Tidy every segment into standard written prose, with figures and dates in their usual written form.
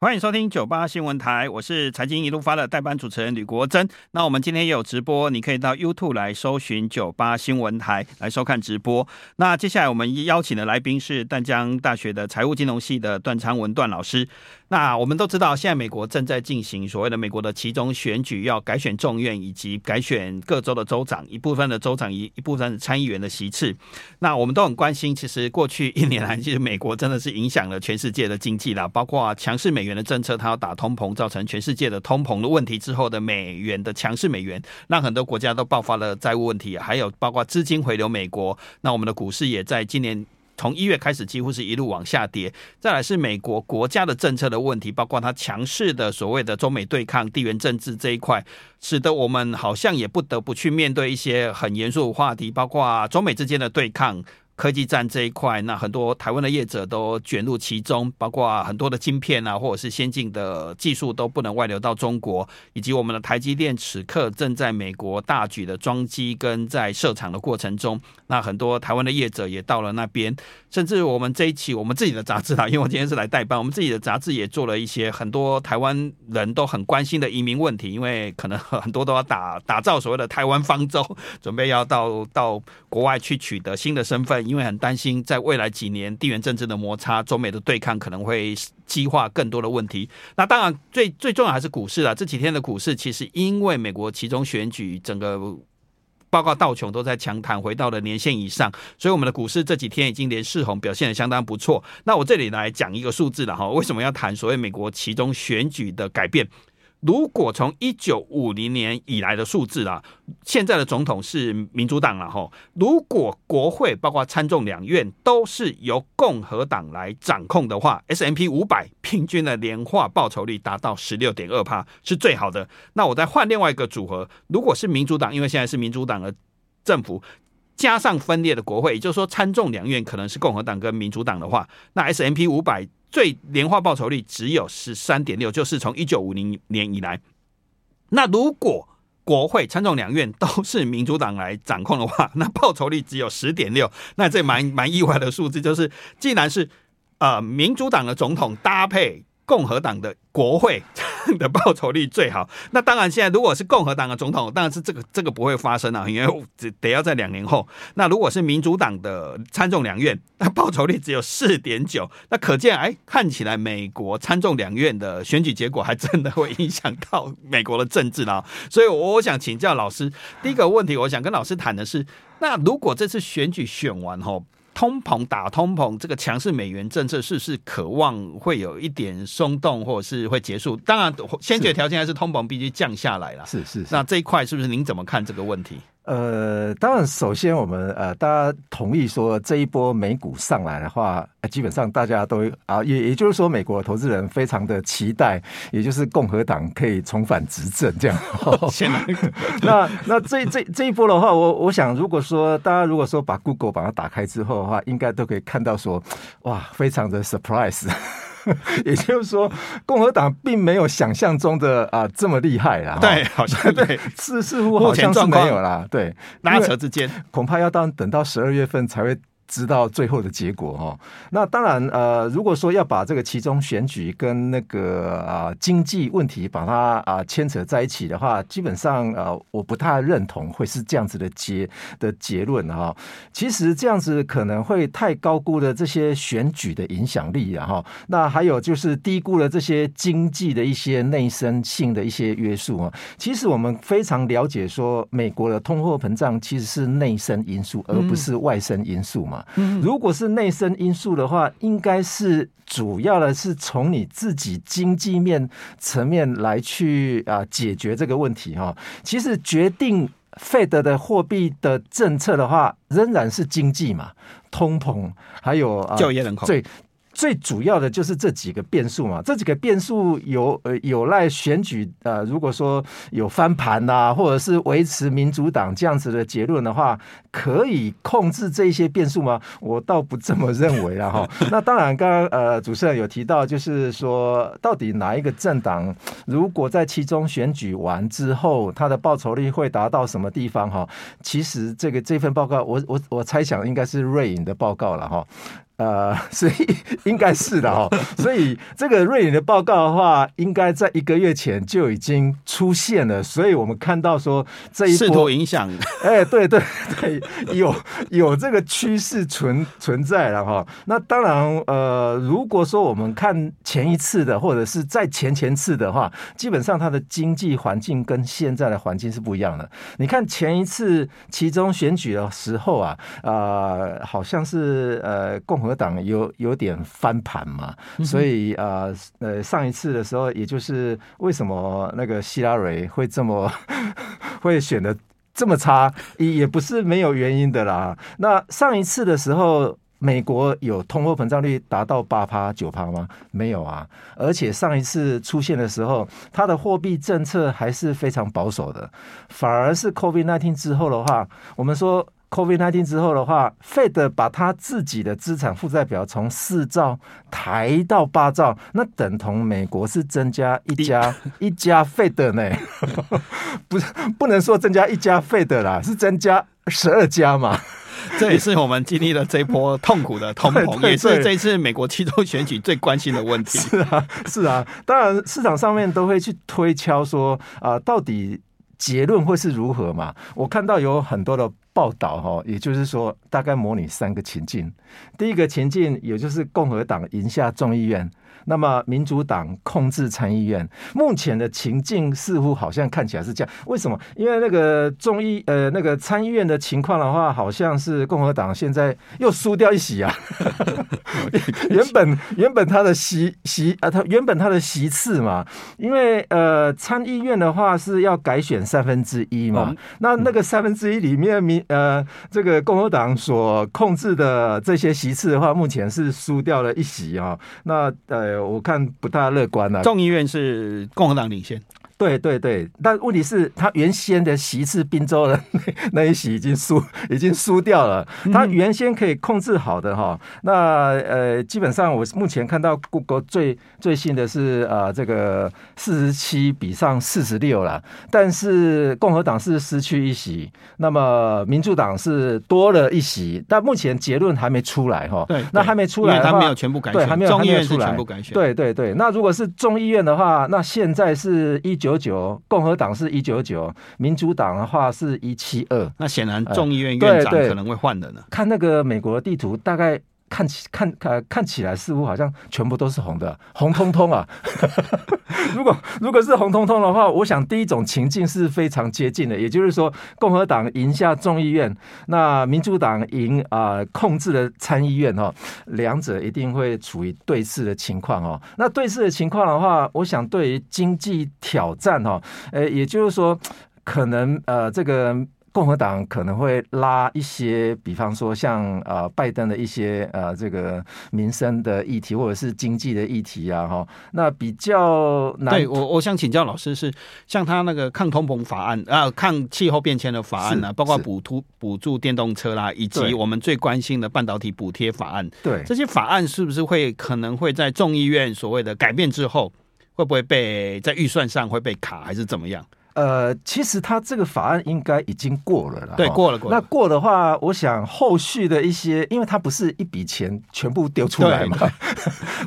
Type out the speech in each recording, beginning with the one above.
欢迎收听98新闻台，我是财经一路发的代班主持人吕国珍。那我们今天也有直播，你可以到 YouTube 来搜寻98新闻台来收看直播。那接下来我们邀请的来宾是淡江大学的财务金融系的段昌文段老师。那我们都知道现在美国正在进行所谓的美国的期中选举，要改选众院以及改选各州的州长，一部分的州长一部分的参议员的席次。那我们都很关心，其实过去一年来其实美国真的是影响了全世界的经济啦，包括强势美元的政策，它要打通膨，造成全世界的通膨的问题之后的美元的强势美元，让很多国家都爆发了债务问题，还有包括资金回流美国。那我们的股市也在今年从1月开始几乎是一路往下跌。再来是美国国家的政策的问题，包括它强势的所谓的中美对抗地缘政治这一块，使得我们好像也不得不去面对一些很严肃的话题，包括中美之间的对抗，科技战这一块。那很多台湾的业者都卷入其中，包括很多的晶片啊，或者是先进的技术都不能外流到中国，以及我们的台积电此刻正在美国大举的装机跟在设厂的过程中，那很多台湾的业者也到了那边，甚至我们这一期我们自己的杂志啦，因为我今天是来代班，我们自己的杂志也做了一些很多台湾人都很关心的移民问题，因为可能很多都要打造所谓的台湾方舟，准备要到国外去取得新的身份，因为很担心在未来几年地缘政治的摩擦，中美的对抗可能会激化更多的问题。那当然最重要还是股市啦，这几天的股市其实因为美国期中选举，整个包括道琼都在强弹，回到了年线以上，所以我们的股市这几天已经连四红，表现得相当不错。那我这里来讲一个数字啦，为什么要谈所谓美国期中选举的改变。如果从1950年以来的数字啦，现在的总统是民主党啦，如果国会包括参众两院都是由共和党来掌控的话， S&P 500 平均的年化报酬率达到 16.2%， 是最好的。那我再换另外一个组合，如果是民主党，因为现在是民主党的政府加上分裂的国会，也就是说参众两院可能是共和党跟民主党的话，那 S&P 500最年化报酬率只有 13.6%， 就是从1950年以来。那如果国会参众两院都是民主党来掌控的话，那报酬率只有 10.6%， 那这蛮意外的数字，就是既然是民主党的总统搭配共和党的国会的报酬率最好。那当然现在如果是共和党的总统，当然是这个不会发生啊，因为得要在2年后。那如果是民主党的参众两院，那报酬率只有 4.9%， 那可见看起来美国参众两院的选举结果还真的会影响到美国的政治啦。所以我想请教老师，第一个问题我想跟老师谈的是，那如果这次选举选完后，通膨打通膨，这个强势美元政策是不是渴望会有一点松动，或者是会结束？当然先决条件还是通膨必须降下来啦。是。那这一块是不是您怎么看这个问题？当然首先我们大家同意说这一波美股上来的话，基本上大家都也就是说美国投资人非常的期待，也就是共和党可以重返执政这样。那这一波的话，我想如果说大家如果说把 Google 把它打开之后的话，应该都可以看到说哇非常的 surprise。也就是说共和党并没有想象中的这么厉害啦，对，好像对，似乎好像是没有啦，对，拉扯之间恐怕要等到12月份才会知道最后的结果那当然如果说要把这个期中选举跟那个经济问题把它牵扯在一起的话，基本上我不太认同会是这样子的结论其实这样子可能会太高估了这些选举的影响力那还有就是低估了这些经济的一些内生性的一些约束其实我们非常了解说美国的通货膨胀其实是内生因素而不是外生因素如果是内生因素的话，应该是主要的是从你自己经济面层面来去解决这个问题其实决定Fed 的货币的政策的话，仍然是经济嘛，通膨还有就业人口。最主要的就是这几个变数嘛，这几个变数有赖选举如果说有翻盘或者是维持民主党这样子的结论的话，可以控制这些变数吗？我倒不这么认为啦那当然刚刚主持人有提到，就是说到底哪一个政党如果在期中选举完之后，它的报酬率会达到什么地方其实这份报告我猜想应该是瑞银的报告啦所以应该是的哦。所以这个瑞银的报告的话，应该在1个月前就已经出现了。所以我们看到说这一波试图影响，对对对，有这个趋势存在了哈。那当然，如果说我们看前一次的，或者是在前次的话，基本上它的经济环境跟现在的环境是不一样的。你看前一次期中选举的时候啊，好像是共和党有点翻盘嘛，所以上一次的时候，也就是为什么那个希拉蕊会这么会选得这么差，也不是没有原因的啦。那上一次的时候，美国有通货膨胀率达到 8%、9% 吗？没有啊。而且上一次出现的时候，它的货币政策还是非常保守的，反而是 COVID-19 之后的话，我们说COVID-19 之后的话， Fed 把他自己的资产负债表从4兆抬到8兆，那等同美国是增加一家 Fed 呢不能说增加一家 Fed 啦，是增加12家嘛。这也是我们经历了这波痛苦的通膨，对对对，也是这次美国期中选举最关心的问题。是啊，是啊，当然市场上面都会去推敲说到底结论会是如何嘛。我看到有很多的报道，也就是说大概模拟3个情境。第一个情境，也就是共和党赢下众议院，那么民主党控制参议院。目前的情境似乎好像看起来是这样，为什么？因为那个那个参议院的情况的话，好像是共和党现在又输掉一席啊原本他的席次嘛，因为参议院的话是要改选1/3嘛，那个1/3里面这个共和党所控制的这些席次的话，目前是输掉了一席啊。那我看不大乐观了。众议院是共和党领先。对对对，但问题是他原先的席次宾州的那一席已经输掉了，他原先可以控制好的哈。那基本上我目前看到 Google 最新的是这个47比上46啦，但是共和党是失去一席，那么民主党是多了一席，但目前结论还没出来哈。对，那还没出来的话，因为他没有全部改选，对，众议院是全部改选。对对对，那如果是众议院的话，那现在是199，共和党是199，民主党的话是172。那显然众议院院长可能会换人了。看那个美国的地图，大概看起来似乎好像全部都是红的，红通通啊如果是红通通的话，我想第一种情境是非常接近的，也就是说共和党赢下众议院，那民主党赢控制了参议院哦，两者一定会处于对峙的情况哦。那对峙的情况的话，我想对于经济挑战哦，也就是说可能这个共和党可能会拉一些，比方说像拜登的一些这个民生的议题，或者是经济的议题啊，哈，那比较难。对，我想请教老师是，像他那个抗通膨法案抗气候变迁的法案啊，包括补助电动车啦，以及我们最关心的半导体补贴法案，对，这些法案是不是可能会在众议院所谓的改变之后，会不会被在预算上会被卡，还是怎么样？其实他这个法案应该已经过了啦，对，过了。那过的话，我想后续的一些，因为他不是一笔钱全部丢出来嘛，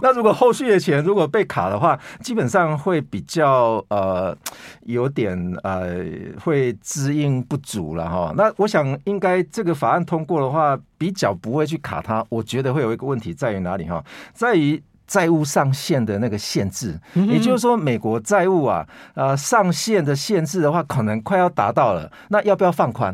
那如果后续的钱如果被卡的话，基本上会比较有点会支应不足了哈。那我想应该这个法案通过的话，比较不会去卡它。我觉得会有一个问题在于哪里哈？在于债务上限的那个限制，也就是说美国债务上限的限制的话，可能快要达到了，那要不要放宽？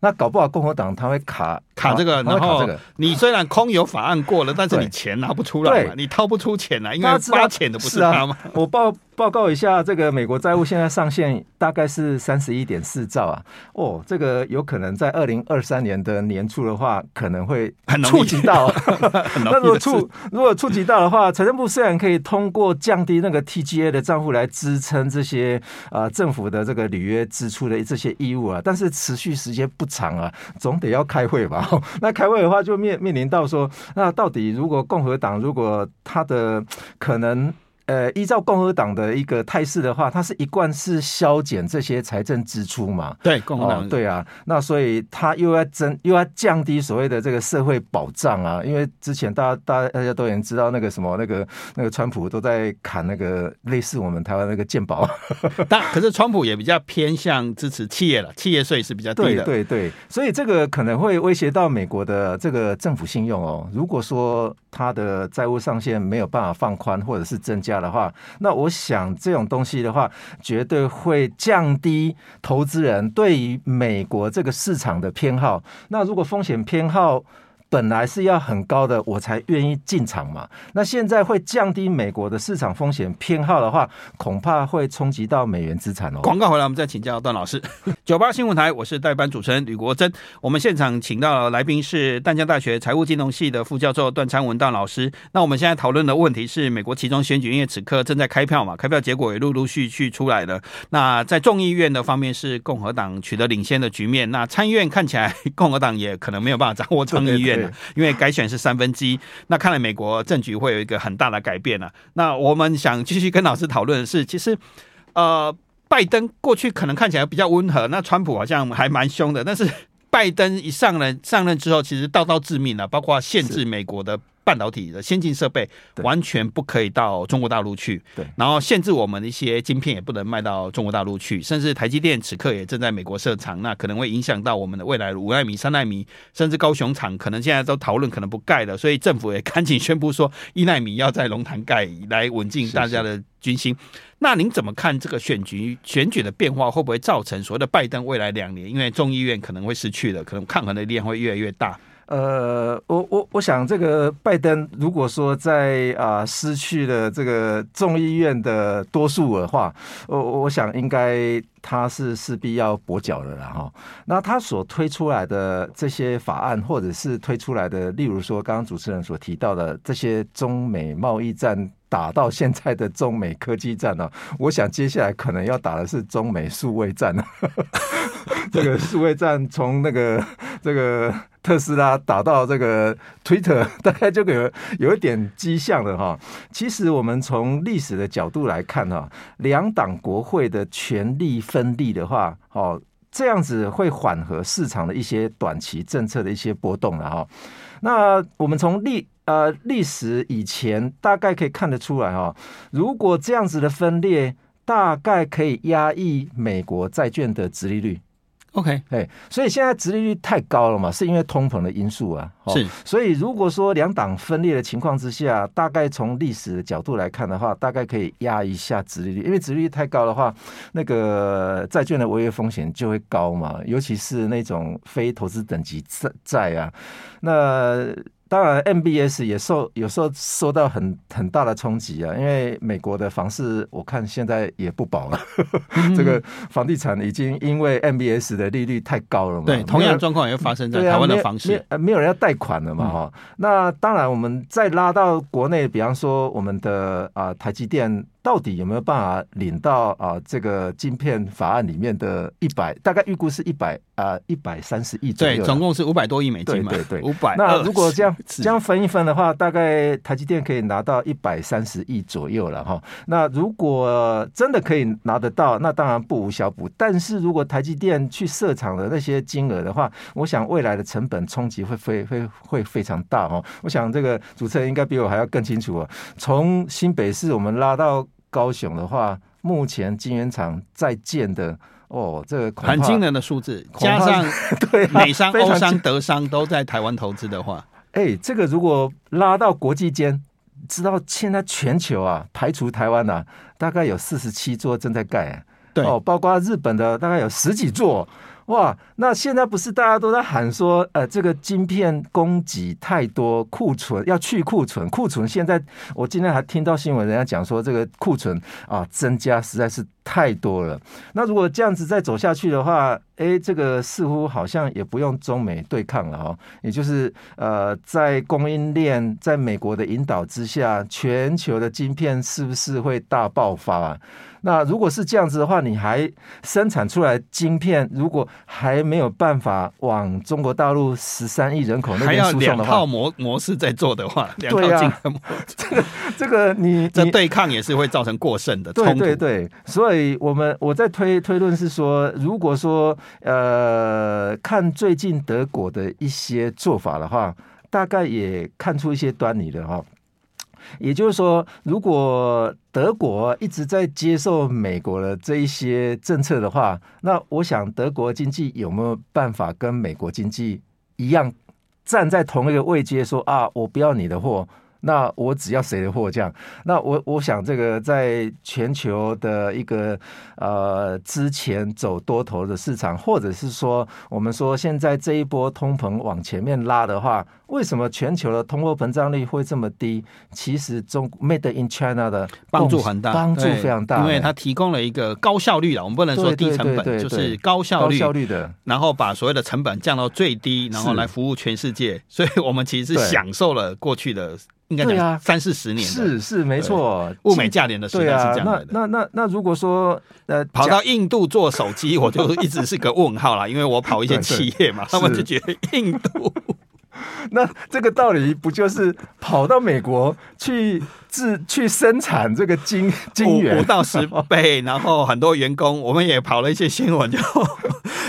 那搞不好共和党他会卡这个，然后你虽然空有法案过了，但是你钱拿不出来嘛，你掏不出钱来，因为花钱的不是他嘛。我报告一下，这个美国债务现在上限大概是31.4兆啊，哦，这个有可能在2023年的年初的话，可能会触及到。那如果触及到的话，财政部虽然可以通过降低那个 TGA 的账户来支撑这些政府的这个履约支出的这些义务啊，但是持续时间不长啊，总得要开会吧。那开会的话，就面临到说，那到底如果共和党如果他的可能依照共和党的一个态势的话，它是一贯是削减这些财政支出嘛？对，共和党、对啊，那所以它又要降低所谓的这个社会保障啊，因为之前大家都已经知道那个什么那个川普都在砍那个类似我们台湾那个健保，但可是川普也比较偏向支持企业了，企业税是比较低的，对对对，所以这个可能会威胁到美国的这个政府信用哦。如果说它的债务上限没有办法放宽或者是增加的话，那我想这种东西的话绝对会降低投资人对于美国这个市场的偏好。那如果风险偏好本来是要很高的我才愿意进场嘛，那现在会降低美国的市场风险偏好的话，恐怕会冲击到美元资产哦。广告回来我们再请教段老师。98新闻台，我是代班主持人吕国珍，我们现场请到来宾是淡江大学财务金融系的副教授段昌文段老师。那我们现在讨论的问题是美国期中选举，因为此刻正在开票嘛，开票结果也陆陆续续出来了。那在众议院的方面是共和党取得领先的局面，那参议院看起来共和党也可能没有办法掌握众议院，因为改选是1/3，那看来美国政局会有一个很大的改变了。那我们想继续跟老师讨论的是，其实拜登过去可能看起来比较温和，那川普好像还蛮凶的，但是拜登一上任之后，其实刀刀致命了，包括限制美国的半导体的先进设备完全不可以到中国大陆去，然后限制我们的一些晶片也不能卖到中国大陆去，甚至台积电此刻也正在美国设厂，那可能会影响到我们的未来的5奈米、3奈米，甚至高雄厂可能现在都讨论可能不盖了，所以政府也赶紧宣布说1奈米要在龙潭盖来稳定大家的军心。那您怎么看这个选举的变化，会不会造成所谓的拜登未来2年因为众议院可能会失去了，可能抗衡的力量会越来越大？我想这个拜登如果说在失去了这个众议院的多数的话，我想应该他是势必要跛脚了啦哈。那他所推出来的这些法案，或者是推出来的，例如说刚刚主持人所提到的这些中美贸易战打到现在的中美科技战呢、我想接下来可能要打的是中美数位战这个数位战从那个这个特斯拉打到这个 Twitter， 大概就有一点迹象了哈。其实我们从历史的角度来看哈，两党国会的权力分立的话，这样子会缓和市场的一些短期政策的一些波动了哈。那我们从历史以前大概可以看得出来哈，如果这样子的分裂，大概可以压抑美国债券的殖利率。OK， 所以现在殖利率太高了嘛，是因为通膨的因素啊。是，所以如果说两党分裂的情况之下，大概从历史的角度来看的话，大概可以压一下殖利率，因为殖利率太高的话，那个债券的违约风险就会高嘛，尤其是那种非投资等级债啊。那当然 MBS 也有时候受到很大的冲击啊，因为美国的房市我看现在也不保了这个房地产已经因为 MBS 的利率太高了嘛，对，同样的状况也会发生在台湾的房市，没有人要贷款了嘛哈。那当然我们再拉到国内，比方说我们的台积电到底有没有办法领到这个晶片法案里面的100，大概预估是130亿左右，对，总共是500多亿美金嘛，对对对，520。那如果这样分一分的话，大概台积电可以拿到130亿左右了哈。那如果真的可以拿得到，那当然不无小补。但是如果台积电去设厂的那些金额的话，我想未来的成本冲击会非常大哦。我想这个主持人应该比我还要更清楚哦。从新北市我们拉到高雄的话，目前晶圆厂在建的这个恐怕很惊人的数字，加上美商、欧商、德商都在台湾投资的话，这个如果拉到国际间，知道现在全球排除台湾大概有47座正在盖，对包括日本的大概有10几座。哇，那现在不是大家都在喊说这个晶片供给太多，库存要去库存，现在我今天还听到新闻人家讲说这个库存增加实在是太多了。那如果这样子再走下去的话，这个似乎好像也不用中美对抗了哦，也就是在供应链在美国的引导之下，全球的晶片是不是会大爆发啊？那如果是这样子的话，你还生产出来晶片，如果还没有办法往中国大陆13亿人口那边输送的话，还要两套模式在做的话，两套竞争模式，这个这对抗也是会造成过剩的冲突。对对对，所以我在推论是说，如果说看最近德国的一些做法的话，大概也看出一些端倪的哈。也就是说，如果德国一直在接受美国的这一些政策的话，那我想德国经济有没有办法跟美国经济一样站在同一个位阶，说啊，我不要你的货，那我只要谁的货这样？那我想这个在全球的一个之前走多头的市场，或者是说我们说现在这一波通膨往前面拉的话，为什么全球的通货膨胀率会这么低？其实中 Made in China 的帮助非常大，因为它提供了一个高效率啦，我们不能说低成本，对，就是高效率的，然后把所谓的成本降到最低，然后来服务全世界，所以我们其实是享受了过去的应该讲30-40年的，是没错，物美价廉的时代是这样的。那如果说跑到印度做手机，我就一直是个问号啦，因为我跑一些企业嘛，他们就觉得印度那这个道理不就是跑到美国去生产这个晶圆5到10倍，然后很多员工，我们也跑了一些新闻，就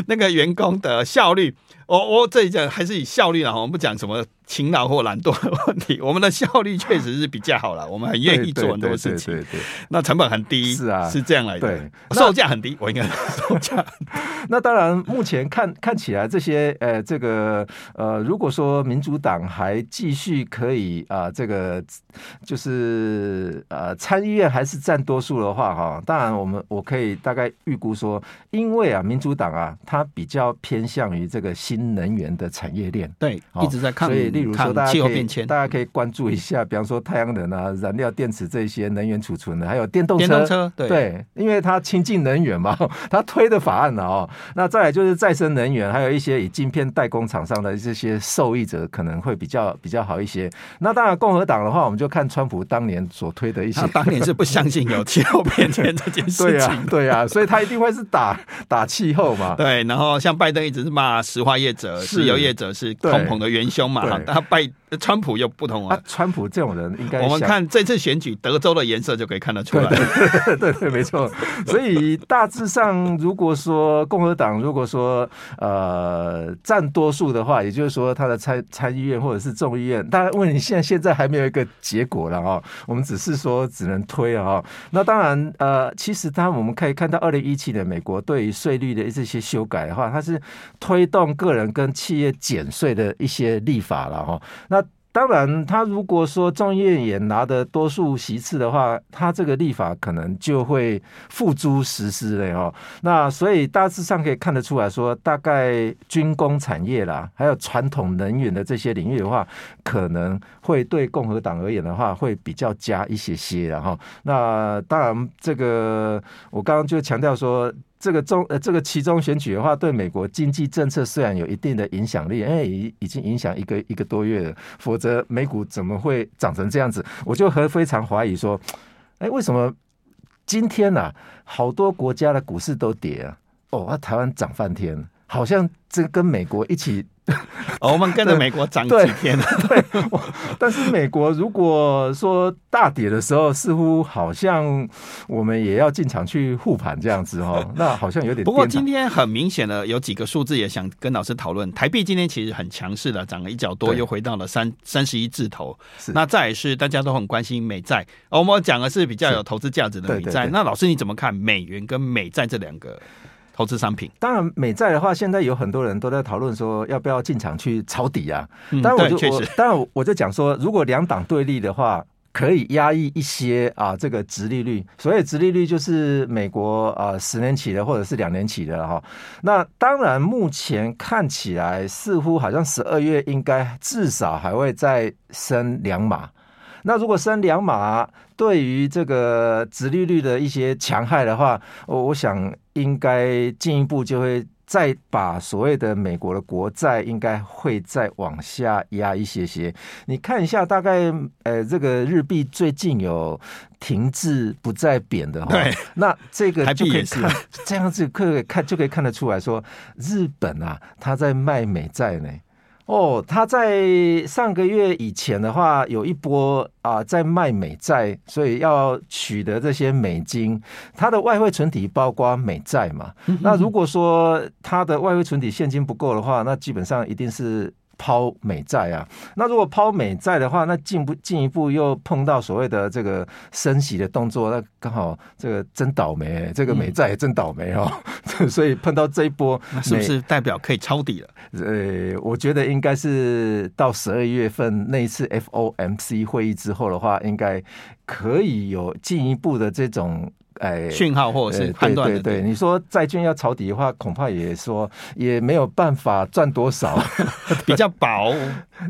那个员工的效率，我这里讲还是以效率啦，我们不讲什么勤劳或懒惰的问题，我们的效率确实是比较好了，我们很愿意做很多事情，对，那成本很低，是啊，是这样来的，对，售价很低，我应该售价那当然目前看起来这些如果说民主党还继续可以这个就是参议院还是占多数的话哈，当然我可以大概预估说，因为民主党它比较偏向于这个新能源的产业链，对，一直在抗，所以例如说大家可以关注一下，比方说太阳能啊、燃料电池这些能源储存的，还有电动车， 对，因为它亲近能源嘛，它推的法案。那再来就是再生能源，还有一些以晶片代工厂商的这些受益者可能会比较好一些。那当然共和党的话，我们就看川普当年所推的一些，他当年是不相信有气候变迁这件事情对啊，所以他一定会是打气候嘛，对，然后像拜登一直是骂石化业者、石油业者是通膨的元凶嘛，他川普又不同啊，川普这种人应该我们看这次选举德州的颜色就可以看得出来，对，没错。所以大致上，如果说共和党如果说占多数的话，也就是说他的参议院或者是众议院，当然问你现在还没有一个结果了哦，我们只是说只能推哦。那当然其实我们可以看到2017年美国对于税率的这些修改的话，它是推动个人跟企业减税的一些立法了哦。那当然他如果说众议院也拿得多数席次的话，他这个立法可能就会付诸实施了。那所以大致上可以看得出来说，大概军工产业啦，还有传统能源的这些领域的话，可能会对共和党而言的话会比较加一些啦。那当然这个我刚刚就强调说，这个其中选举的话，对美国经济政策虽然有一定的影响力，因为已经影响一个多月了，否则美股怎么会涨成这样子？我就非常怀疑说，为什么今天好多国家的股市都跌台湾涨半天，好像这跟美国一起我们跟着美国涨几天对，但是美国如果说大跌的时候，似乎好像我们也要进场去护盘这样子那好像有点不过今天很明显的有几个数字也想跟老师讨论。台币今天其实很强势的，涨了1角多，又回到了31字头。那再也是大家都很关心美债我们讲的是比较有投资价值的美债，那老师你怎么看美元跟美债这两个投资商品？当然美债的话，现在有很多人都在讨论说要不要进场去抄底啊。当然我就讲说，如果两党对立的话，可以压抑一些这个殖利率。所谓殖利率就是美国10年期的或者是2年期的。那当然目前看起来似乎好像12月应该至少还会再升2码。那如果升2码，对于这个殖利率的一些强害的话，我想应该进一步就会再把所谓的美国的国债应该会再往下压一些些。你看一下大概这个日币最近有停滞不再贬的，对，那这个就可以看，这样子就可以看得出来说，日本啊他在卖美债呢。哦，他在上个月以前的话有一波在卖美债，所以要取得这些美金，他的外汇存底包括美债嘛。那如果说他的外汇存底现金不够的话，那基本上一定是抛美债啊。那如果抛美债的话，那进一步又碰到所谓的这个升息的动作，那刚好这个真倒霉，这个美债也真倒霉哦。所以碰到这一波，那是不是代表可以抄底了？我觉得应该是到12月份那一次 FOMC 会议之后的话，应该可以有进一步的这种讯号或者是判断的。对，你说债券要抄底的话，恐怕也说也没有办法赚多少比较薄。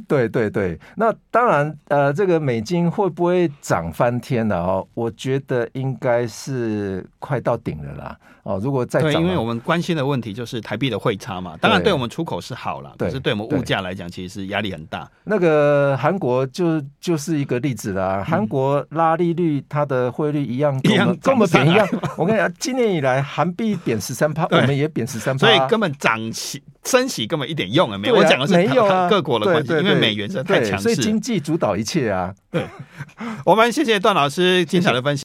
对对对，那当然这个美金会不会涨翻天了哦？我觉得应该是快到顶了啦。哦，如果再涨，对，因为我们关心的问题就是台币的汇差嘛。当然对我们出口是好啦，可是对我们物价来讲其实是压力很大。那个韩国就是一个例子啦，韩国拉利率它的汇率一样跟我们贬一样。我跟你讲，今年以来韩币贬13%，我们也贬13%，所以根本升息根本一点用也没有。我讲的是各国的关系，因为美元真的太强势，所以经济主导一切啊。对，我们谢谢段老师精彩的分析。